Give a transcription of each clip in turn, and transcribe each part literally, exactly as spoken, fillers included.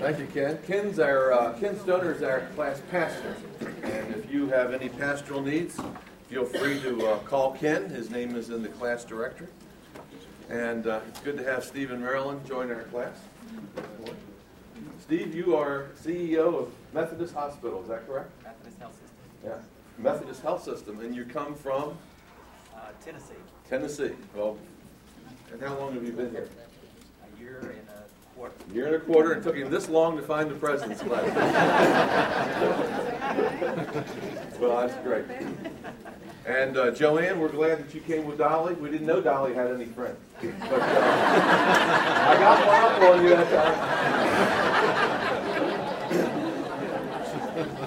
Thank you, Ken. Ken's our, uh, Ken Stoner is our class pastor, and if you have any pastoral needs, feel free to uh, call Ken. His name is in the class directory, and uh, it's good to have Steve and Marilyn join our class. Steve, you are C E O of Methodist Hospital, is that correct? Methodist Health System. Yeah, Methodist Health System, and you come from? Uh, Tennessee. Tennessee. Well, and how long have you been here? A year and a quarter. A year and a quarter, and it took him this long to find the president's class. Well, that's great. And uh, Joanne, we're glad that you came with Dolly. We didn't know Dolly had any friends. But, uh, I got one up on you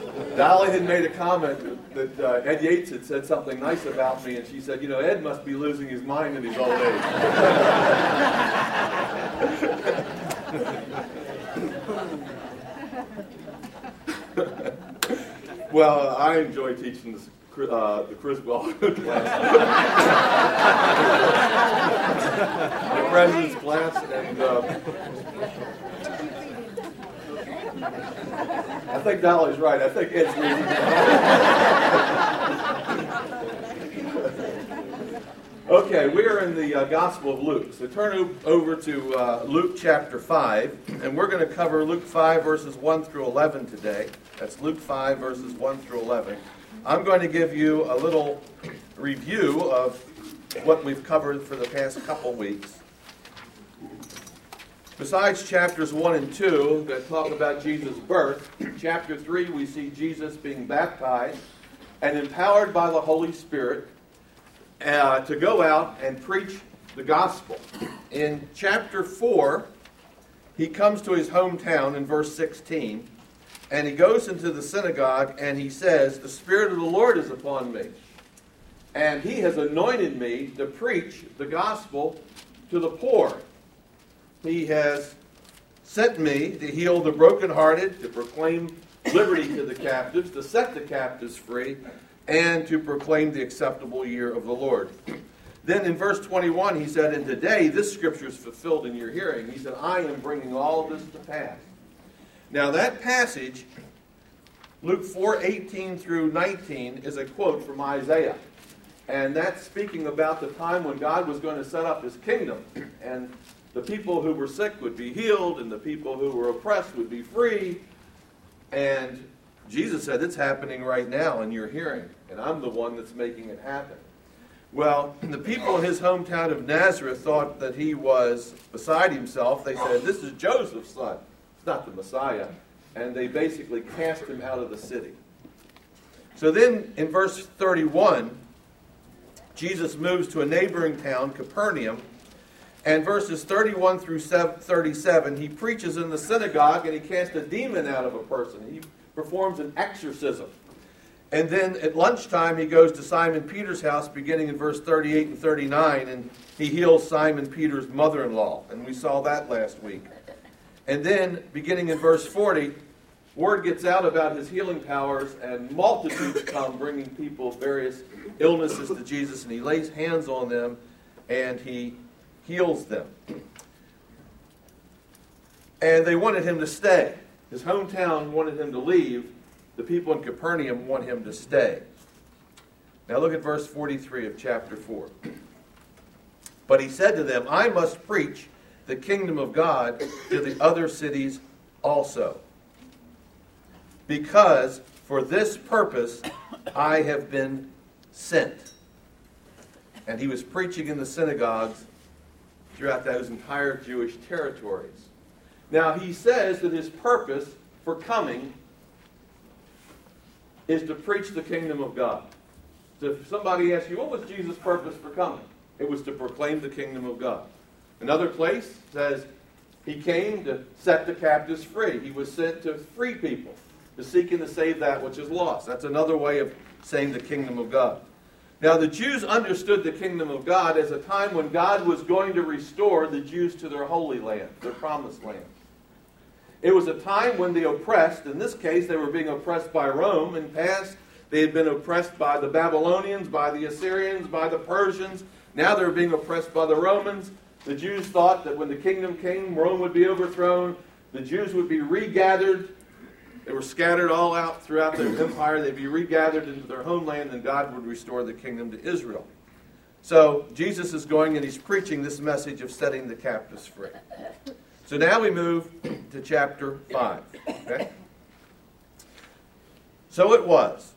that time. Dolly had made a comment that uh, Ed Yates had said something nice about me, and she said, you know, Ed must be losing his mind in his old age. Well, uh, I enjoy teaching this. Uh, the Criswell class. The president's class. And uh, I think Dolly's right. I think Ed's reasonable. Okay, we're in the uh, Gospel of Luke. So turn over to uh, Luke chapter five, and we're going to cover Luke five verses one through eleven today. That's Luke five verses one through eleven. I'm going to give you a little review of what we've covered for the past couple weeks. Besides chapters one and two that talk about Jesus' birth, chapter three we see Jesus being baptized and empowered by the Holy Spirit uh, to go out and preach the gospel. In chapter four, he comes to his hometown in verse sixteen. And he goes into the synagogue and he says, "The Spirit of the Lord is upon me, and he has anointed me to preach the gospel to the poor. He has sent me to heal the brokenhearted, to proclaim liberty to the captives, to set the captives free, and to proclaim the acceptable year of the Lord." Then in verse twenty-one he said, "And today this scripture is fulfilled in your hearing." He said, "I am bringing all this to pass." Now that passage, Luke four eighteen through nineteen, is a quote from Isaiah. And that's speaking about the time when God was going to set up his kingdom. And the people who were sick would be healed, and the people who were oppressed would be free. And Jesus said, it's happening right now in your hearing, and I'm the one that's making it happen. Well, the people in his hometown of Nazareth thought that he was beside himself. They said, "This is Joseph's son. Not the Messiah," and they basically cast him out of the city. So then in verse thirty-one, Jesus moves to a neighboring town, Capernaum, and verses thirty-one through thirty-seven, he preaches in the synagogue and he casts a demon out of a person. He performs an exorcism. And then at lunchtime, he goes to Simon Peter's house, beginning in verse thirty-eight and thirty-nine, and he heals Simon Peter's mother-in-law, and we saw that last week. And then, beginning in verse forty, word gets out about his healing powers, and multitudes come bringing people various illnesses to Jesus, and he lays hands on them, and he heals them. And they wanted him to stay. His hometown wanted him to leave. The people in Capernaum want him to stay. Now look at verse forty-three of chapter four. "But he said to them, I must preach the kingdom of God to the other cities also, because for this purpose I have been sent." And he was preaching in the synagogues throughout those entire Jewish territories. Now he says that his purpose for coming is to preach the kingdom of God. So if somebody asks you, what was Jesus' purpose for coming? It was to proclaim the kingdom of God. Another place says he came to set the captives free. He was sent to free people, to seek and to save that which is lost. That's another way of saying the kingdom of God. Now, the Jews understood the kingdom of God as a time when God was going to restore the Jews to their holy land, their promised land. It was a time when the oppressed, in this case, they were being oppressed by Rome. In the past, they had been oppressed by the Babylonians, by the Assyrians, by the Persians. Now they're being oppressed by the Romans. The Jews thought that when the kingdom came, Rome would be overthrown, The Jews would be regathered. They were scattered all out throughout their empire. They'd be regathered into their homeland, and God would restore the kingdom to Israel. So Jesus is going and he's preaching this message of setting the captives free. So now we move to chapter five. Okay? So it was,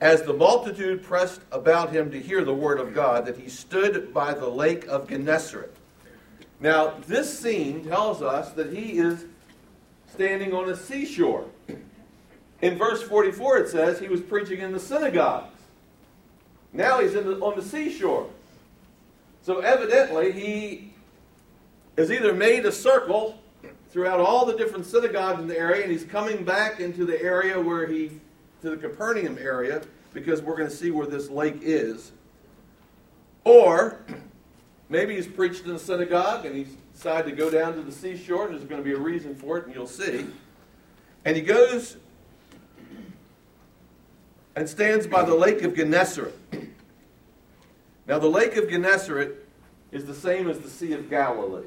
as the multitude pressed about him to hear the word of God, that he stood by the lake of Gennesaret. Now, this scene tells us that he is standing on a seashore. In verse forty-four, it says he was preaching in the synagogues. Now he's in the, on the seashore. So evidently, he has either made a circle throughout all the different synagogues in the area, and he's coming back into the area where he... to the Capernaum area, because we're going to see where this lake is. Or maybe he's preached in a synagogue and he's decided to go down to the seashore, and there's going to be a reason for it, and you'll see. And he goes and stands by the lake of Gennesaret. Now, the lake of Gennesaret is the same as the Sea of Galilee.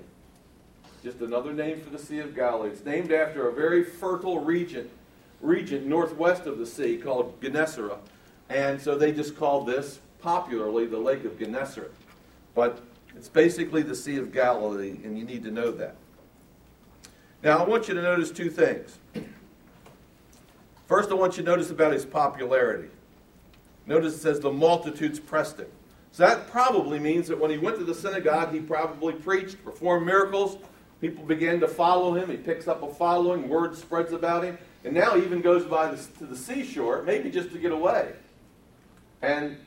Just another name for the Sea of Galilee. It's named after a very fertile region region northwest of the sea called Gennesaret, and so they just called this popularly the Lake of Gennesaret, but it's basically the Sea of Galilee, and you need to know that. Now I want you to notice two things. First, I want you to notice about his popularity. Notice it says the multitudes pressed him. So that probably means that when he went to the synagogue, he probably preached, performed miracles. People began to follow him. He picks up a following. Word spreads about him. And now he even goes by the, to the seashore, maybe just to get away. And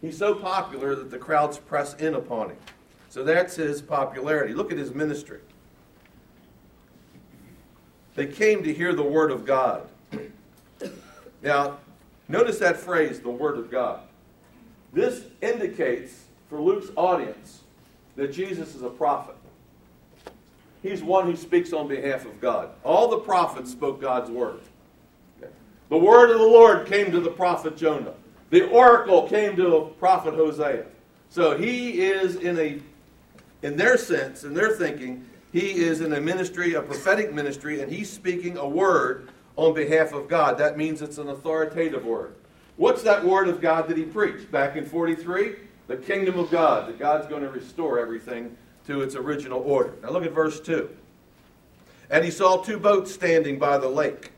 he's so popular that the crowds press in upon him. So that's his popularity. Look at his ministry. They came to hear the word of God. Now, notice that phrase, the word of God. This indicates for Luke's audience that Jesus is a prophet. He's one who speaks on behalf of God. All the prophets spoke God's word. The word of the Lord came to the prophet Jonah. The oracle came to the prophet Hosea. So he is in a, in their sense, in their thinking, he is in a ministry, a prophetic ministry, and he's speaking a word on behalf of God. That means it's an authoritative word. What's that word of God that he preached? Back in forty-three, the kingdom of God, that God's going to restore everything to its original order. Now look at verse two. And he saw two boats standing by the lake.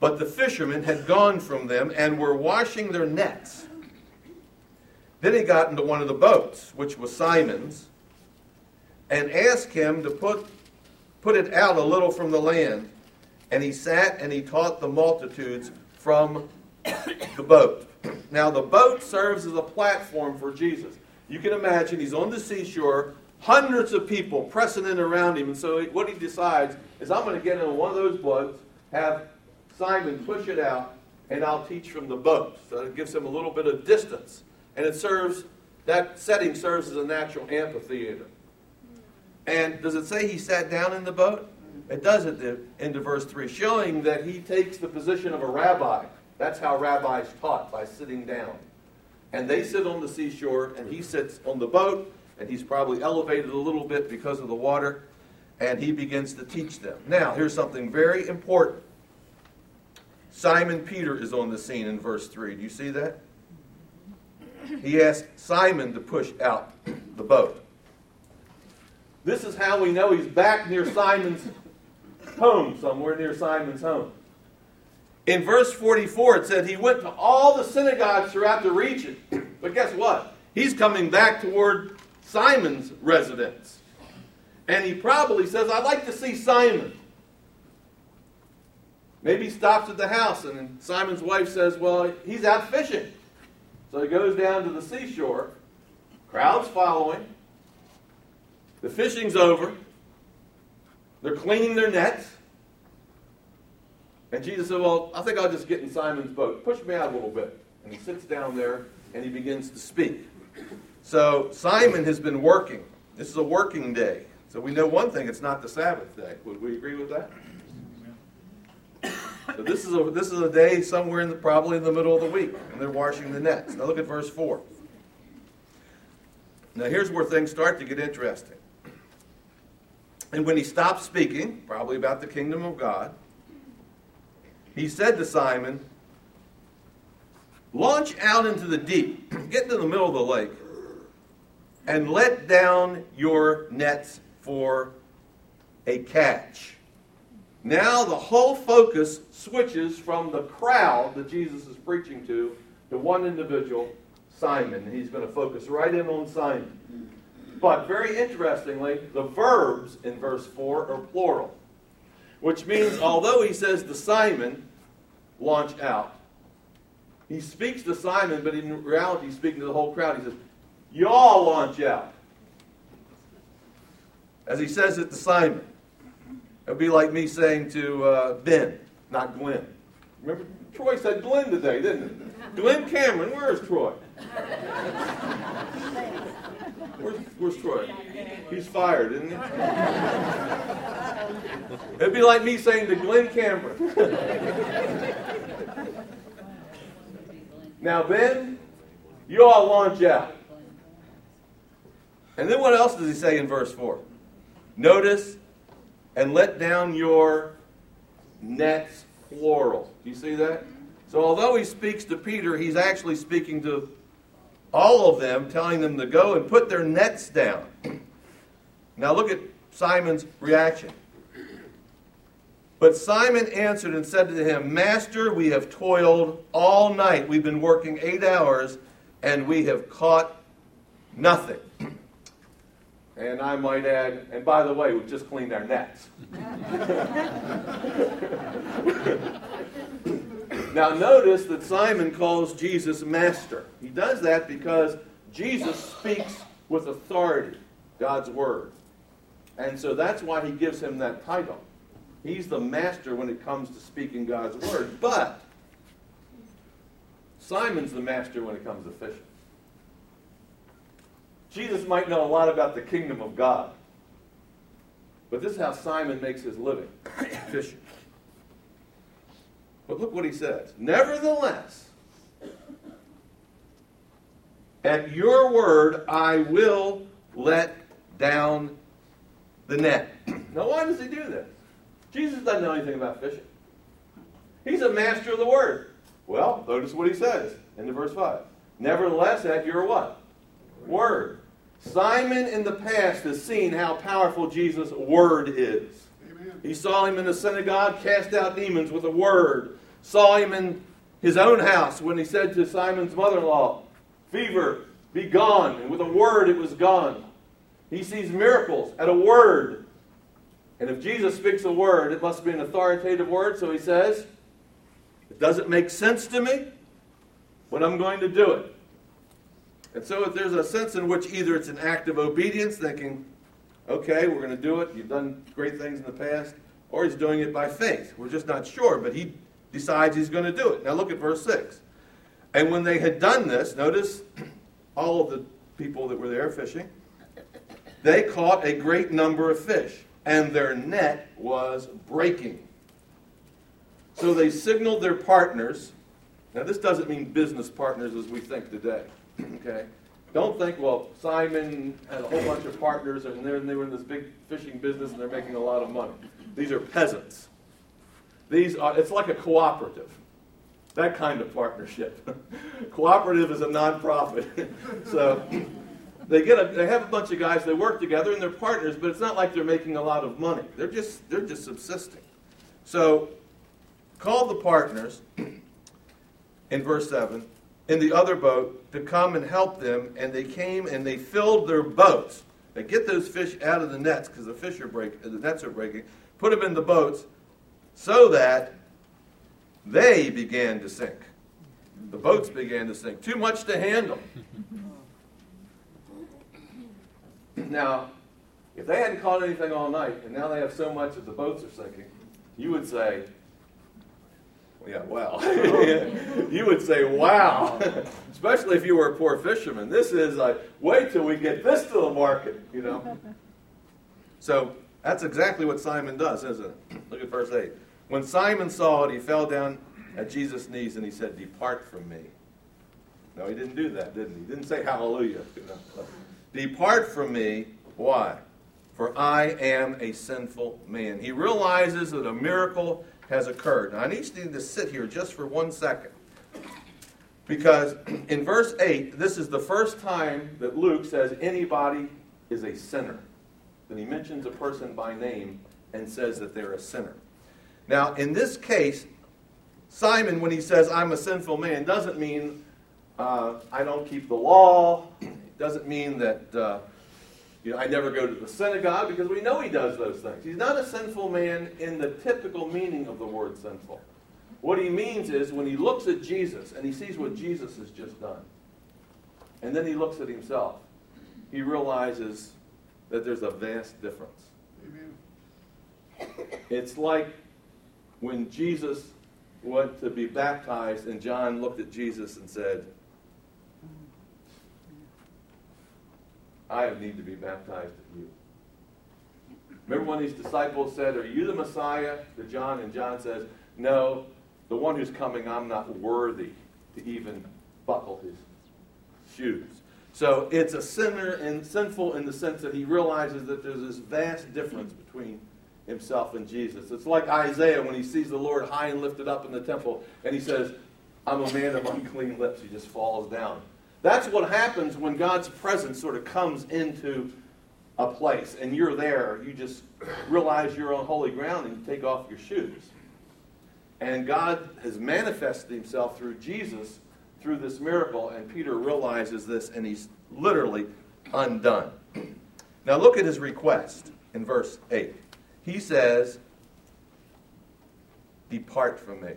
But the fishermen had gone from them and were washing their nets. Then he got into one of the boats, which was Simon's, and asked him to put, put it out a little from the land. And he sat and he taught the multitudes from the boat. Now the boat serves as a platform for Jesus. You can imagine he's on the seashore, hundreds of people pressing in around him. And so what he decides is, I'm going to get in one of those boats, have Simon push it out, and I'll teach from the boat. So it gives him a little bit of distance. And it serves, that setting serves as a natural amphitheater. And does it say he sat down in the boat? It does at the end of verse three, showing that he takes the position of a rabbi. That's how rabbis taught, by sitting down. And they sit on the seashore, and he sits on the boat, and he's probably elevated a little bit because of the water, and he begins to teach them. Now, here's something very important. Simon Peter is on the scene in verse three. Do you see that? He asked Simon to push out the boat. This is how we know he's back near Simon's home, somewhere near Simon's home. In verse forty-four, it said he went to all the synagogues throughout the region. But guess what? He's coming back toward Simon's residence. And he probably says, I'd like to see Simon. Maybe he stops at the house, and Simon's wife says, well, he's out fishing. So he goes down to the seashore, crowds following. The fishing's over. They're cleaning their nets. And Jesus said, well, I think I'll just get in Simon's boat. Push me out a little bit. And he sits down there, and he begins to speak. So Simon has been working. This is a working day. So we know one thing, it's not the Sabbath day. Would we agree with that? So this is a, this is a day somewhere in the, probably in the middle of the week, and they're washing the nets. Now look at verse four. Now here's where things start to get interesting. And when he stopped speaking, probably about the kingdom of God, he said to Simon, launch out into the deep, get into the middle of the lake, and let down your nets for a catch. Now the whole focus switches from the crowd that Jesus is preaching to, to one individual, Simon. And he's going to focus right in on Simon. But very interestingly, the verbs in verse four are plural, which means although he says to Simon, launch out, he speaks to Simon, but in reality he's speaking to the whole crowd. He says, y'all launch out, as he says it to Simon. It would be like me saying to uh, Ben, not Glenn. Remember, Troy said Glenn today, didn't he? Glenn Cameron, where is Troy? Where's, where's Troy? He's fired, isn't he? It would be like me saying to Glenn Cameron. Now, Ben, you all launch out. And then what else does he say in verse four? Notice, and let down your nets, plural. Do you see that? So although he speaks to Peter, he's actually speaking to all of them, telling them to go and put their nets down. Now look at Simon's reaction. But Simon answered and said to him, Master, we have toiled all night. We've been working eight hours, and we have caught nothing. And I might add, and by the way, we've just cleaned our nets. Now notice that Simon calls Jesus master. He does that because Jesus speaks with authority, God's word. And so that's why he gives him that title. He's the master when it comes to speaking God's word. But Simon's the master when it comes to fishing. Jesus might know a lot about the kingdom of God, but this is how Simon makes his living, fishing. But look what he says. Nevertheless, at your word, I will let down the net. Now, why does he do this? Jesus doesn't know anything about fishing. He's a master of the word. Well, notice what he says in verse five. Nevertheless, at your what? Word. Simon in the past has seen how powerful Jesus' word is. Amen. He saw him in the synagogue cast out demons with a word. Saw him in his own house when he said to Simon's mother-in-law, fever, be gone. And with a word it was gone. He sees miracles at a word. And if Jesus speaks a word, it must be an authoritative word. So he says, it doesn't make sense to me, but I'm going to do it. And so if there's a sense in which either it's an act of obedience, thinking, okay, we're going to do it, you've done great things in the past, or he's doing it by faith. We're just not sure, but he decides he's going to do it. Now look at verse six. And when they had done this, notice all of the people that were there fishing, they caught a great number of fish, and their net was breaking. So they signaled their partners. Now this doesn't mean business partners as we think today. Okay, don't think, well, Simon had a whole bunch of partners and they were in this big fishing business and they're making a lot of money. These are peasants. These are, it's like a cooperative, that kind of partnership. Cooperative is a non-profit. So they get a, they have a bunch of guys, they work together and they're partners, but it's not like they're making a lot of money. They're just they're just subsisting. So call the partners in verse seven. In the other boat to come and help them, and they came and they filled their boats. They get those fish out of the nets because the fish are break, the nets are breaking. Put them in the boats, so that they began to sink. The boats began to sink. Too much to handle. Now, if they hadn't caught anything all night, and now they have so much that the boats are sinking, you would say. Yeah, wow. You would say, wow. Especially if you were a poor fisherman. This is like, wait till we get this to the market, you know. So that's exactly what Simon does, isn't it? Look at verse eight. When Simon saw it, he fell down at Jesus' knees and he said, depart from me. No, he didn't do that, didn't he? He didn't say hallelujah. You know? Depart from me. Why? for I am a sinful man. He realizes that a miracle has occurred. Now, I need you to sit here just for one second, because in verse eight, this is the first time that Luke says anybody is a sinner. Then he mentions a person by name and says that they're a sinner. Now, in this case, Simon, when he says, I'm a sinful man, doesn't mean uh, I don't keep the law. It doesn't mean that uh, you know, I never go to the synagogue, because we know he does those things. He's not a sinful man in the typical meaning of the word sinful. What he means is when he looks at Jesus and he sees what Jesus has just done, and then he looks at himself, he realizes that there's a vast difference. Amen. It's like when Jesus went to be baptized, and John looked at Jesus and said, I need to be baptized of you. Remember when these disciples said, are you the Messiah? To John, and John says, no, the one who's coming, I'm not worthy to even buckle his shoes. So it's a sinner and sinful in the sense that he realizes that there's this vast difference between himself and Jesus. It's like Isaiah when he sees the Lord high and lifted up in the temple, and he says, I'm a man of unclean lips. He just falls down. That's what happens when God's presence sort of comes into a place, and you're there. You just realize you're on holy ground, and you take off your shoes. And God has manifested himself through Jesus through this miracle, and Peter realizes this, and he's literally undone. Now look at his request in verse eight. He says, depart from me.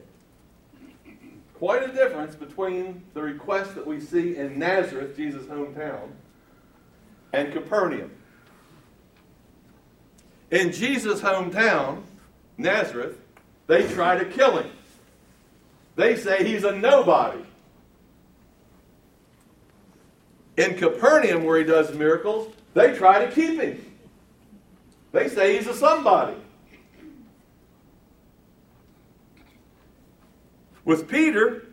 Quite a difference between the request that we see in Nazareth, Jesus' hometown, and Capernaum. In Jesus' hometown, Nazareth, they try to kill him. They say he's a nobody. In Capernaum, where he does miracles, they try to keep him. They say he's a somebody. With Peter,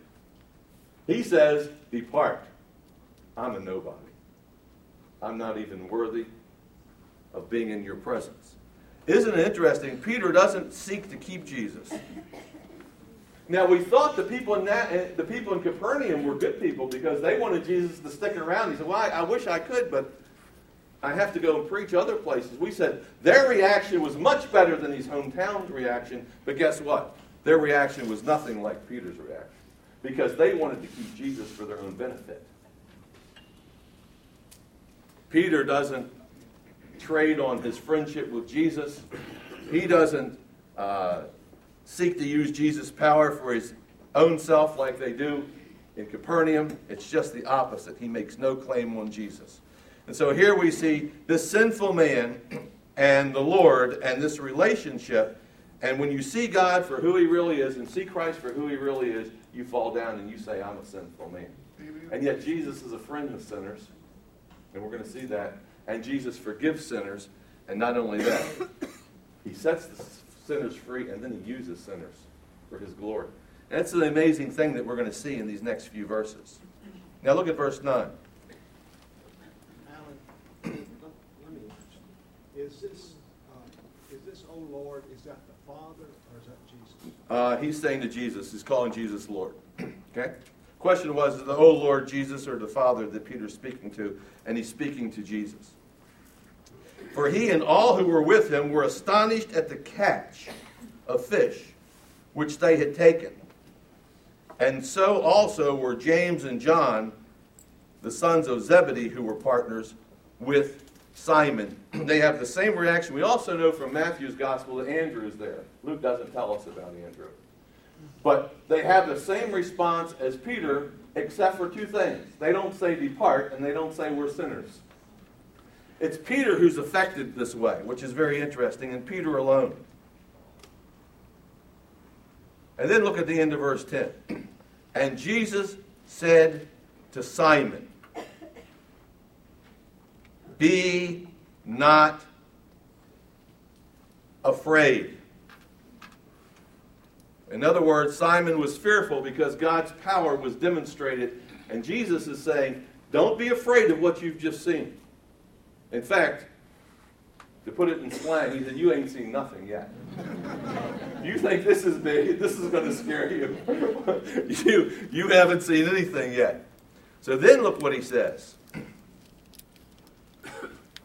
he says, depart. I'm a nobody. I'm not even worthy of being in your presence. Isn't it interesting? Peter doesn't seek to keep Jesus. Now, we thought the people in that, the people in Capernaum were good people because they wanted Jesus to stick around. He said, well, I, I wish I could, but I have to go and preach other places. We said their reaction was much better than his hometown's reaction, but guess what? Their reaction was nothing like Peter's reaction, because they wanted to keep Jesus for their own benefit. Peter doesn't trade on his friendship with Jesus. He doesn't uh, seek to use Jesus' power for his own self like they do in Capernaum. It's just the opposite. He makes no claim on Jesus. And so here we see this sinful man and the Lord and this relationship. And when you see God for who he really is and see Christ for who he really is, you fall down and you say, I'm a sinful man. Amen. And yet Jesus is a friend of sinners. And we're going to see that. And Jesus forgives sinners. And not only that, he sets the sinners free, and then he uses sinners for his glory. And that's an amazing thing that we're going to see in these next few verses. Now look at verse nine. Is this, uh, is this, oh Lord, is that the Father or is that Jesus? Uh, he's saying to Jesus, he's calling Jesus Lord. Okay? Question was, is the oh Lord Jesus or the Father that Peter's speaking to? And he's speaking to Jesus. For he and all who were with him were astonished at the catch of fish which they had taken. And so also were James and John, the sons of Zebedee, who were partners with Simon. They have the same reaction. We also know from Matthew's gospel that Andrew's there. Luke doesn't tell us about Andrew. But they have the same response as Peter, except for two things. They don't say depart, and they don't say we're sinners. It's Peter who's affected this way, which is very interesting, and Peter alone. And then look at the end of verse ten. And Jesus said to Simon, be not afraid. In other words, Simon was fearful because God's power was demonstrated. And Jesus is saying, don't be afraid of what you've just seen. In fact, To put it in slang, he said, you ain't seen nothing yet. You think this is big, this is going to scare you. you. You haven't seen anything yet. So then look what he says.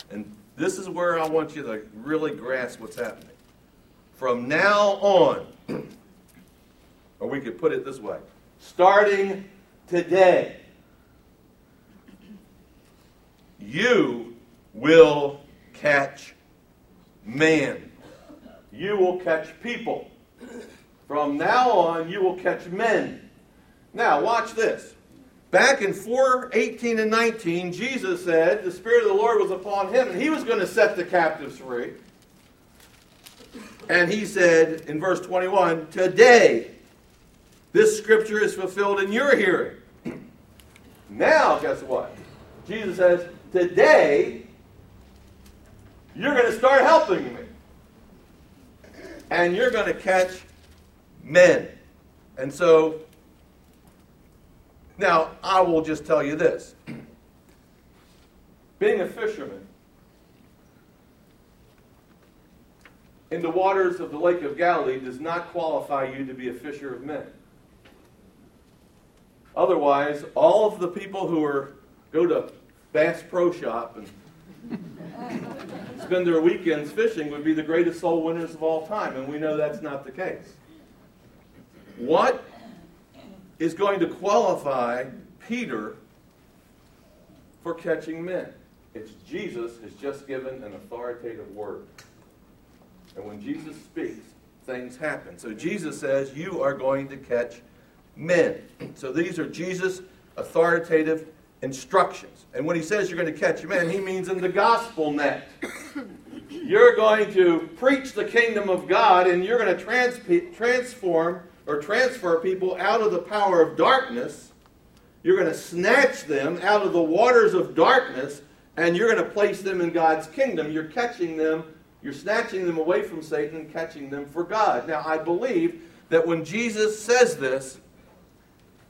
And this is where I want you to really grasp what's happening. From now on, or we could put it this way, starting today, you will catch man. You will catch people. From now on, you will catch men. Now, watch this. Back in four eighteen and nineteen, Jesus said the Spirit of the Lord was upon him, and he was going to set the captives free. And he said in verse twenty-one, today, this scripture is fulfilled in your hearing. Now, guess what? Jesus says, today, you're going to start helping me. And you're going to catch men. And so, now, I will just tell you this. Being a fisherman in the waters of the Lake of Galilee does not qualify you to be a fisher of men. Otherwise, all of the people who are go to Bass Pro Shop and spend their weekends fishing would be the greatest soul winners of all time, and we know that's not the case. What is going to qualify Peter for catching men? It's Jesus has just given an authoritative word. And when Jesus speaks, things happen. So Jesus says, you are going to catch men. So these are Jesus' authoritative instructions. And when he says you're going to catch men, he means in the gospel net. You're going to preach the kingdom of God, and you're going to trans- transform or transfer people out of the power of darkness. You're going to snatch them out of the waters of darkness, and you're going to place them in God's kingdom. You're catching them. You're snatching them away from Satan and catching them for God. Now, I believe that when Jesus says this,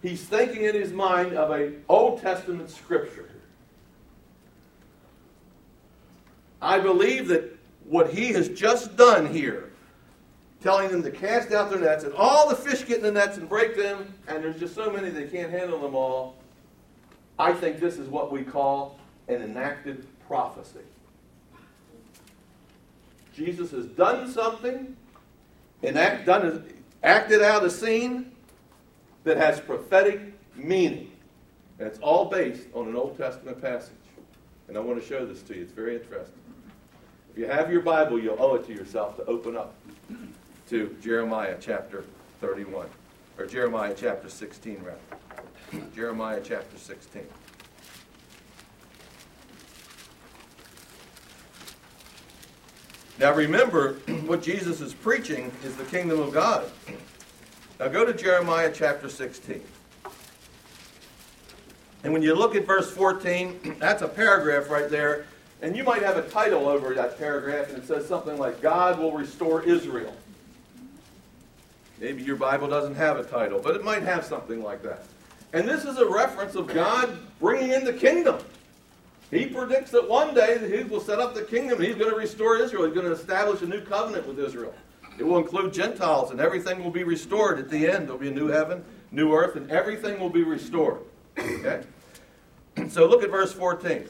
he's thinking in his mind of an Old Testament scripture. I believe that what he has just done here, telling them to cast out their nets, and all the fish get in the nets and break them, and there's just so many they can't handle them all, I think this is what we call an enacted prophecy. Jesus has done something, enact, done, acted out a scene that has prophetic meaning. And it's all based on an Old Testament passage. And I want to show this to you. It's very interesting. If you have your Bible, you'll owe it to yourself to open up to Jeremiah chapter thirty-one. Or Jeremiah chapter sixteen, rather. Jeremiah chapter sixteen. Now remember, what Jesus is preaching is the kingdom of God. Now go to Jeremiah chapter sixteen. And when you look at verse fourteen, that's a paragraph right there. And you might have a title over that paragraph, and it says something like, God will restore Israel. Maybe your Bible doesn't have a title, but it might have something like that. And this is a reference of God bringing in the kingdom. He predicts that one day that he will set up the kingdom, and he's going to restore Israel. He's going to establish a new covenant with Israel. It will include Gentiles, and everything will be restored at the end. There will be a new heaven, new earth, and everything will be restored. Okay? So look at verse fourteen.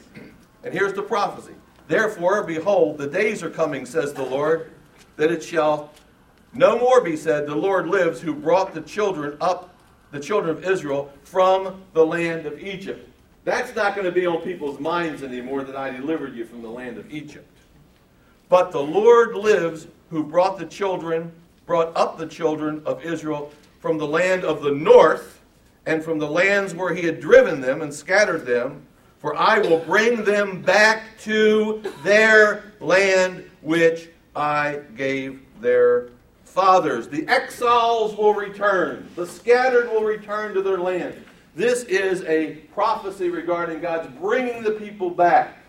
And here's the prophecy. Therefore, behold, the days are coming, says the Lord, that it shall no more be said, the Lord lives, who brought the children up, the children of Israel, from the land of Egypt. That's not going to be on people's minds anymore, that I delivered you from the land of Egypt. But the Lord lives, who brought the children, brought up the children of Israel from the land of the north, and from the lands where he had driven them and scattered them, for I will bring them back to their land which I gave their fathers. The exiles will return. The scattered will return to their land. This is a prophecy regarding God's bringing the people back.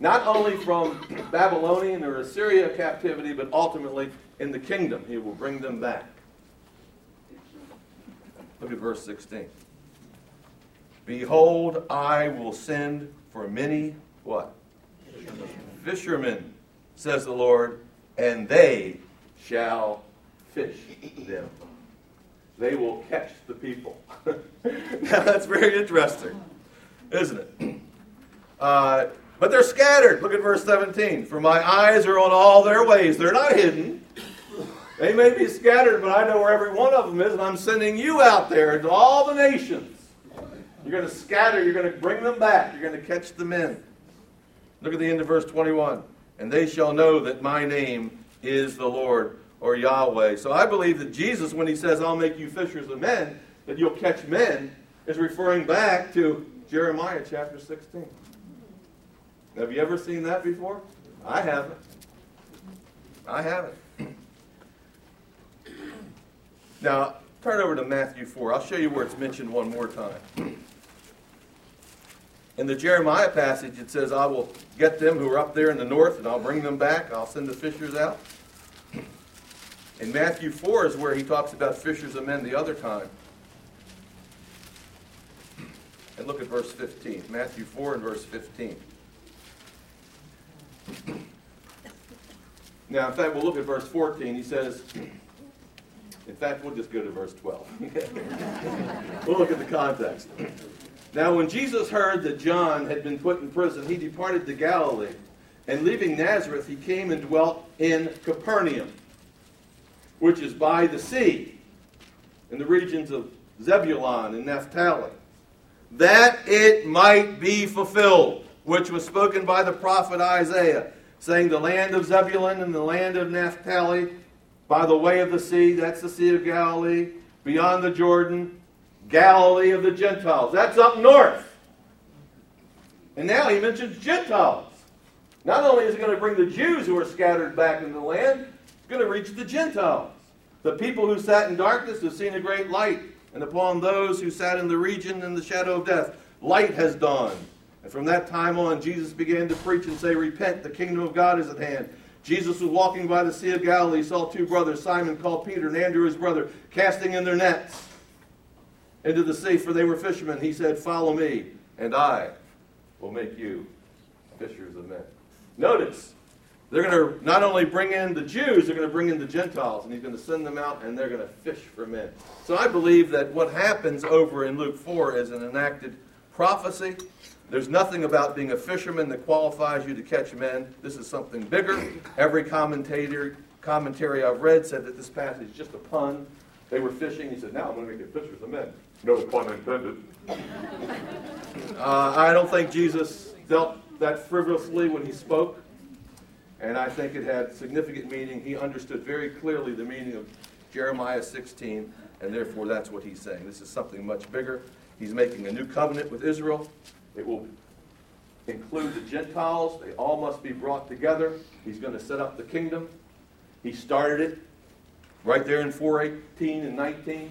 Not only from Babylonian or Assyria captivity, but ultimately in the kingdom. He will bring them back. Look at verse sixteen. Behold, I will send for many, what? Fishermen. Fishermen says the Lord, and they shall fish them. They will catch the people. Now that's very interesting, isn't it? Uh, but they're scattered. Look at verse seventeen. For my eyes are on all their ways. They're not hidden. They may be scattered, but I know where every one of them is, and I'm sending you out there to all the nations. You're going to scatter. You're going to bring them back. You're going to catch them in. Look at the end of verse twenty-one. And they shall know that my name is the Lord, or Yahweh. So I believe that Jesus, when he says, I'll make you fishers of men, that you'll catch men, is referring back to Jeremiah chapter sixteen. Have you ever seen that before? I haven't. I haven't. Now, turn over to Matthew four. I'll show you where it's mentioned one more time. In the Jeremiah passage, it says, I will get them who are up there in the north, and I'll bring them back. I'll send the fishers out. In Matthew four is where he talks about fishers of men the other time. And look at verse fifteen. Matthew four and verse fifteen. Now, in fact, we'll look at verse fourteen. He says, in fact, we'll just go to verse twelve. We'll look at the context. Now, when Jesus heard that John had been put in prison, he departed to Galilee. And leaving Nazareth, he came and dwelt in Capernaum, which is by the sea, in the regions of Zebulun and Naphtali, that it might be fulfilled, which was spoken by the prophet Isaiah, saying, the land of Zebulun and the land of Naphtali, by the way of the sea, that's the Sea of Galilee, beyond the Jordan, Galilee of the Gentiles. That's up north. And now he mentions Gentiles. Not only is he going to bring the Jews who are scattered back in the land, he's going to reach the Gentiles. The people who sat in darkness have seen a great light, and upon those who sat in the region in the shadow of death, light has dawned. And from that time on, Jesus began to preach and say, repent, the kingdom of God is at hand. Jesus was walking by the Sea of Galilee, saw two brothers, Simon called Peter and Andrew his brother, casting in their nets into the sea, for they were fishermen. He said, follow me, and I will make you fishers of men. Notice, they're going to not only bring in the Jews, they're going to bring in the Gentiles, and he's going to send them out, and they're going to fish for men. So I believe that what happens over in Luke four is an enacted prophecy. There's nothing about being a fisherman that qualifies you to catch men. This is something bigger. Every commentator, commentary I've read said that this passage is just a pun. They were fishing. He said, now I'm going to make you fishers of men. No pun intended. uh, I don't think Jesus dealt that frivolously when he spoke. And I think it had significant meaning. He understood very clearly the meaning of Jeremiah sixteen. And therefore, that's what he's saying. This is something much bigger. He's making a new covenant with Israel. It will include the Gentiles. They all must be brought together. He's going to set up the kingdom. He started it right there in four eighteen and nineteen.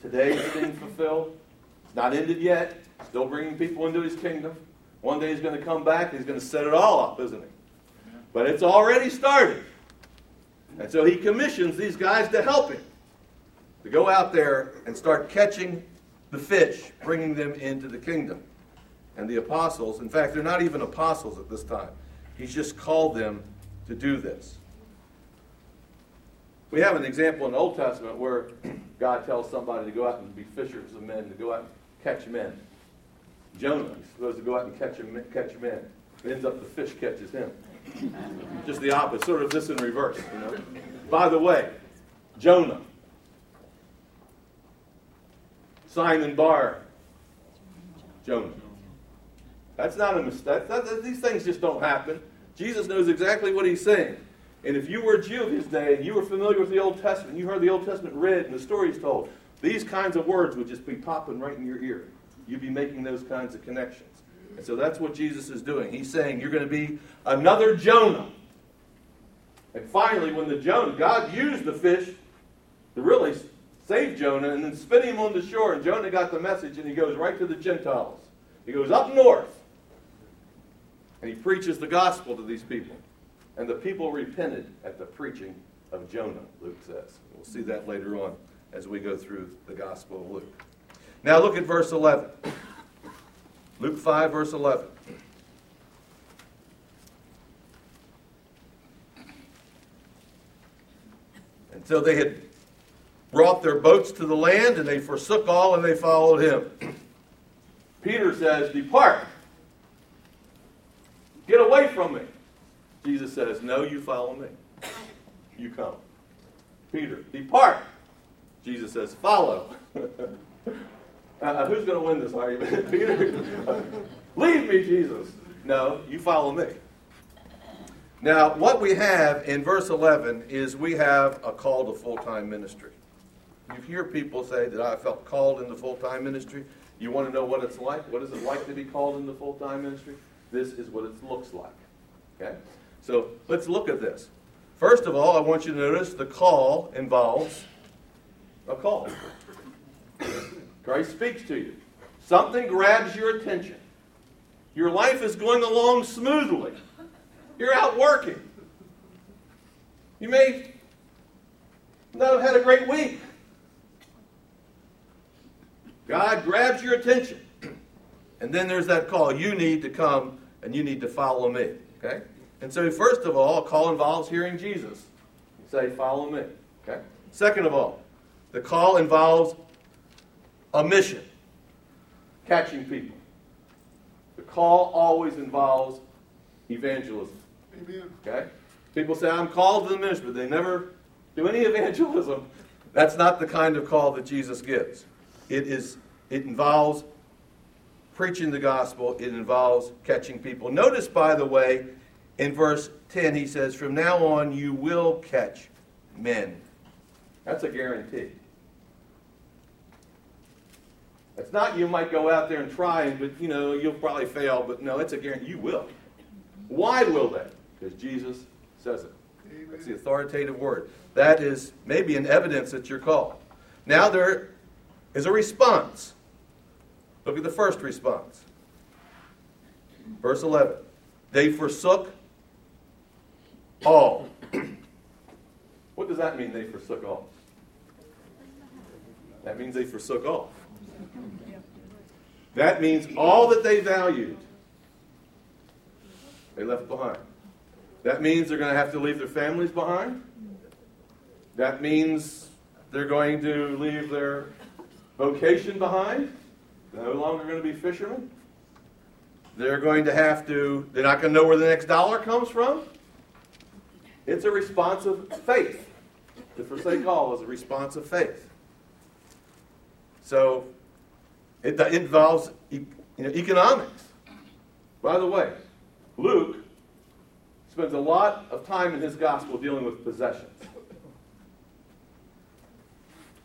Today it's being fulfilled. It's not ended yet. Still bringing people into his kingdom. One day he's going to come back and he's going to set it all up, isn't he? But it's already started. And so he commissions these guys to help him, to go out there and start catching the fish, bringing them into the kingdom. And the apostles, in fact, they're not even apostles at this time. He's just called them to do this. We have an example in the Old Testament where God tells somebody to go out and be fishers of men, to go out and catch men. Jonah is supposed to go out and catch him, catch men. It ends up the fish catches him. Just the opposite, sort of this in reverse. You know. By the way, Jonah, Simon Barr Jonah. That's not a mistake. That, these things just don't happen. Jesus knows exactly what he's saying. And if you were a Jew of his day, and you were familiar with the Old Testament, you heard the Old Testament read and the stories told, these kinds of words would just be popping right in your ear. You'd be making those kinds of connections. And so that's what Jesus is doing. He's saying, you're going to be another Jonah. And finally, when the Jonah, God used the fish to really save Jonah and then spit him on the shore. And Jonah got the message and he goes right to the Gentiles. He goes up north. And he preaches the gospel to these people. And the people repented at the preaching of Jonah, Luke says. We'll see that later on as we go through the gospel of Luke. Now look at verse eleven. Luke five, verse eleven. And so they had brought their boats to the land, and they forsook all, and they followed him. Peter says, "Depart. Get away from me." Jesus says, "No, you follow me. You come." Peter, "Depart." Jesus says, "Follow." uh, who's going to win this argument? Peter, "Leave me, Jesus." "No, you follow me." Now, what we have in verse eleven is we have a call to full-time ministry. You hear people say that I felt called into full-time ministry. You want to know what it's like? What is it like to be called into full-time ministry? This is what it looks like. Okay? So let's look at this. First of all, I want you to notice the call involves a call. Christ speaks to you. Something grabs your attention. Your life is going along smoothly. You're out working. You may not have had a great week. God grabs your attention. And then there's that call. You need to come and you need to follow me. Okay? And so first of all, a call involves hearing Jesus. You say, "Follow me." Okay? Second of all, the call involves a mission. Catching people. The call always involves evangelism. Amen. Okay? People say, "I'm called to the ministry," but they never do any evangelism. That's not the kind of call that Jesus gives. It is. It involves preaching the gospel. It involves catching people. Notice, by the way, in verse ten, he says, "From now on, you will catch men." That's a guarantee. It's not you might go out there and try, but you know you'll probably fail. But no, it's a guarantee. You will. Why will they? Because Jesus says it. Amen. That's the authoritative word. That is maybe an evidence that you're called. Now there is a response. Look at the first response. Verse eleven. They forsook all. What does that mean, they forsook all? That means they forsook all. That means all that they valued, they left behind. That means they're going to have to leave their families behind. That means they're going to leave their vocation behind. They're no longer going to be fishermen. They're going to have to, they're not going to know where the next dollar comes from. It's a response of faith. To forsake all is a response of faith. So it involves you know, economics. By the way, Luke spends a lot of time in his gospel dealing with possessions.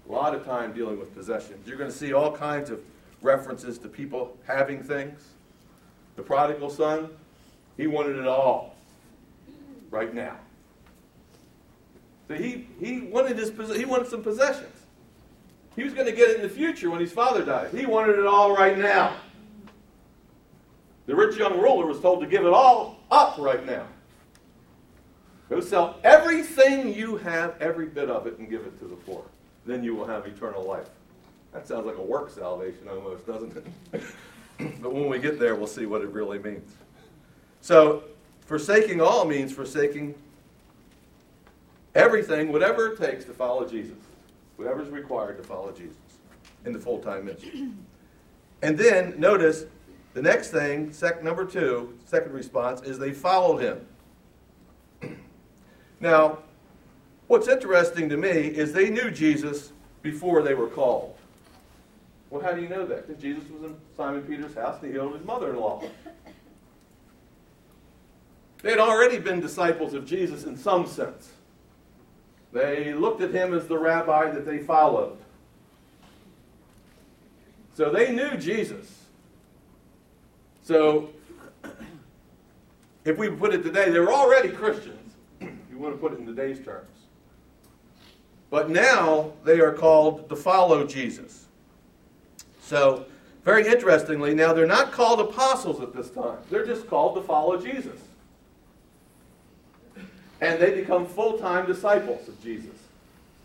A lot of time dealing with possessions. You're going to see all kinds of references to people having things. The prodigal son, he wanted it all right now. So he, he wanted his he wanted some possessions. He was going to get it in the future when his father died. He wanted it all right now. The rich young ruler was told to give it all up right now. Go sell everything you have, every bit of it, and give it to the poor. Then you will have eternal life. That sounds like a work salvation almost, doesn't it? But when we get there, we'll see what it really means. So, forsaking all means forsaking everything, whatever it takes to follow Jesus. Whatever's required to follow Jesus in the full-time ministry. And then, notice, the next thing, sec, number two, second response, is they followed him. Now, what's interesting to me is they knew Jesus before they were called. Well, how do you know that? Because Jesus was in Simon Peter's house and he healed his mother-in-law. They had already been disciples of Jesus in some sense. They looked at him as the rabbi that they followed. So they knew Jesus. So, if we put it today, they were already Christians. You want to put it in today's terms. But now, they are called to follow Jesus. So, very interestingly, now they're not called apostles at this time. They're just called to follow Jesus. And they become full-time disciples of Jesus.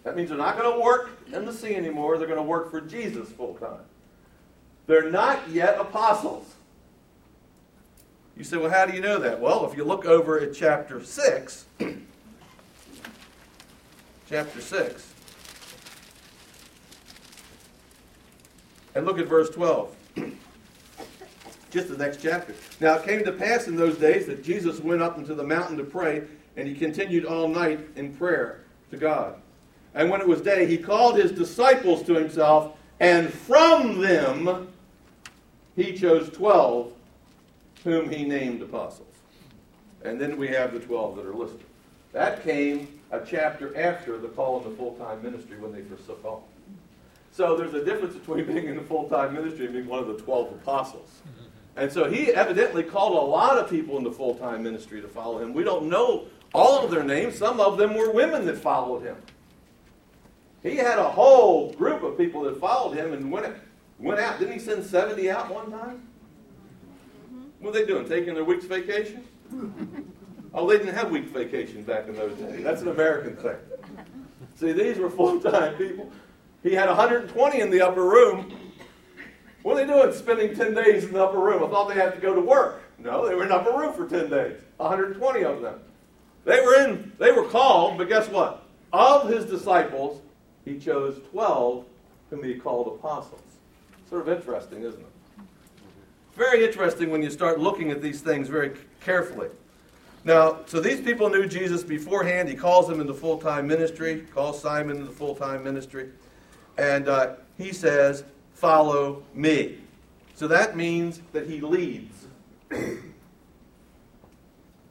That means they're not going to work in the sea anymore. They're going to work for Jesus full-time. They're not yet apostles. You say, well, how do you know that? Well, if you look over at chapter six, chapter six. And look at verse twelve. Just the next chapter. Now it came to pass in those days that Jesus went up into the mountain to pray, and he continued all night in prayer to God. And when it was day, he called his disciples to himself, and from them he chose twelve, whom he named apostles. And then we have the twelve that are listed. That came a chapter after the call in the full-time ministry when they forsook all. So there's a difference between being in the full-time ministry and being one of the twelve apostles. And so he evidently called a lot of people in the full-time ministry to follow him. We don't know all of their names. Some of them were women that followed him. He had a whole group of people that followed him and went, went out. Didn't he send seventy out one time? What are they doing, taking their week's vacation? Oh, they didn't have week vacation back in those days. That's an American thing. See, these were full-time people. He had one hundred twenty in the upper room. What are they doing spending ten days in the upper room? I thought they had to go to work. No, they were in the upper room for ten days. one hundred twenty of them. They were in, they were called, but guess what? Of his disciples, he chose twelve whom he called apostles. Sort of interesting, isn't it? Very interesting when you start looking at these things very carefully. Now, so these people knew Jesus beforehand. He calls them into full-time ministry, calls Simon into full-time ministry. And uh, he says, follow me. So that means that he leads.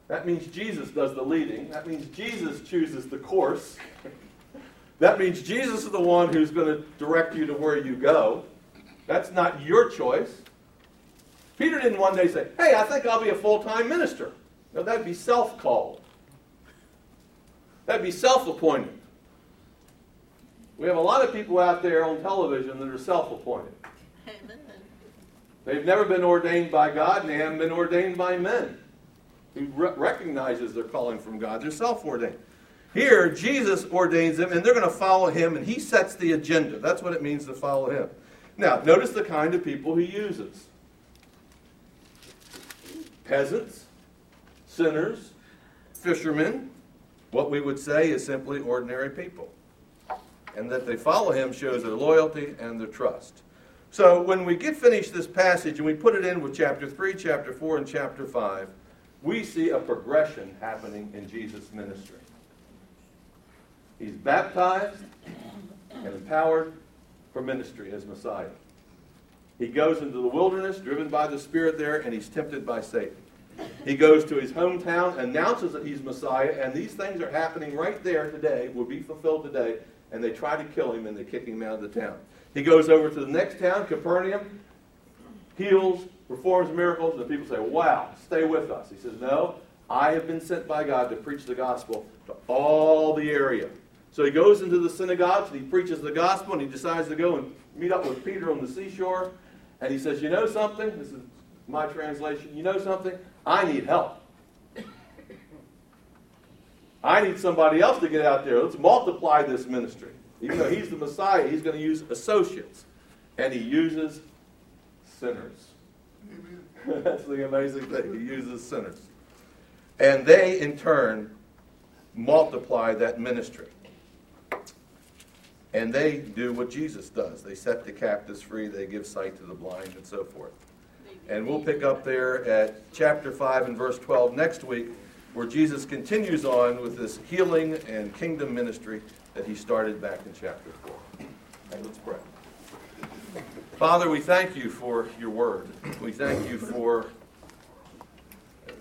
That means Jesus does the leading. That means Jesus chooses the course. That means Jesus is the one who's going to direct you to where you go. That's not your choice. Peter didn't one day say, hey, I think I'll be a full-time minister. No, that'd be self-called. That'd be self-appointed. We have a lot of people out there on television that are self-appointed. Amen. They've never been ordained by God, and they haven't been ordained by men. He re- recognizes their calling from God. They're self-ordained. Here, Jesus ordains them, and they're going to follow him, and he sets the agenda. That's what it means to follow him. Now, notice the kind of people he uses. Peasants, sinners, fishermen. What we would say is simply ordinary people. And that they follow him shows their loyalty and their trust. So when we get finished this passage and we put it in with chapter three, chapter four, and chapter five, we see a progression happening in Jesus' ministry. He's baptized and empowered for ministry as Messiah. He goes into the wilderness, driven by the Spirit there, and he's tempted by Satan. He goes to his hometown, announces that he's Messiah, and these things are happening right there today, will be fulfilled today, and they try to kill him, and they kick him out of the town. He goes over to the next town, Capernaum, heals, performs miracles, and the people say, wow, stay with us. He says, no, I have been sent by God to preach the gospel to all the area. So he goes into the synagogues, and he preaches the gospel, and he decides to go and meet up with Peter on the seashore, and he says, you know something? This is my translation. You know something? I need help. I need somebody else to get out there. Let's multiply this ministry. Even though he's the Messiah, he's going to use associates. And he uses sinners. Amen. That's the amazing thing. He uses sinners. And they, in turn, multiply that ministry. And they do what Jesus does. They set the captives free. They give sight to the blind and so forth. And we'll pick up there at chapter five and verse twelve next week, where Jesus continues on with this healing and kingdom ministry that he started back in chapter four. And let's pray. Father, we thank you for your word. We thank you for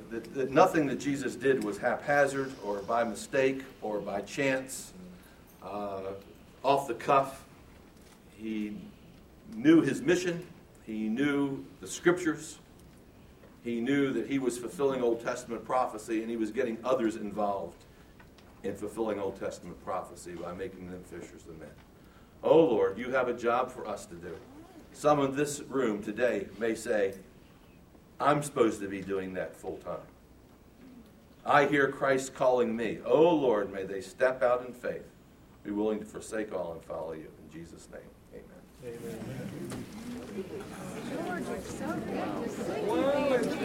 that, that nothing that Jesus did was haphazard or by mistake or by chance, uh, off the cuff. He knew his mission. He knew the scriptures. He knew that he was fulfilling Old Testament prophecy, and he was getting others involved in fulfilling Old Testament prophecy by making them fishers of men. Oh, Lord, you have a job for us to do. Some in this room today may say, I'm supposed to be doing that full time. I hear Christ calling me. Oh, Lord, may they step out in faith, be willing to forsake all and follow you. In Jesus' name, amen. Amen. George, you're so good to see you. Well, I used to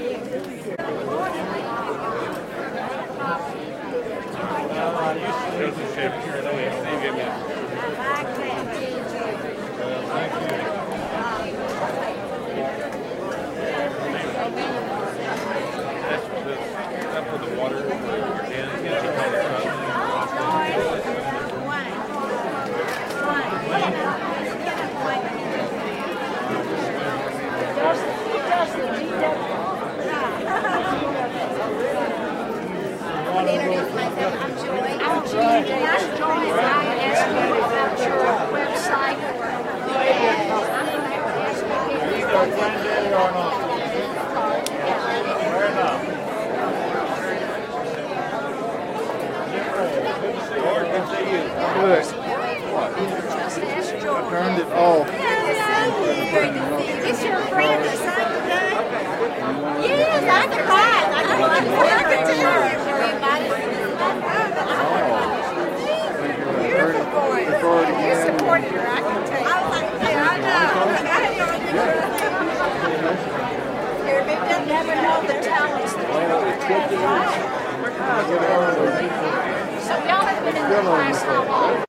take the ship here, though. So y'all have been in the class how long?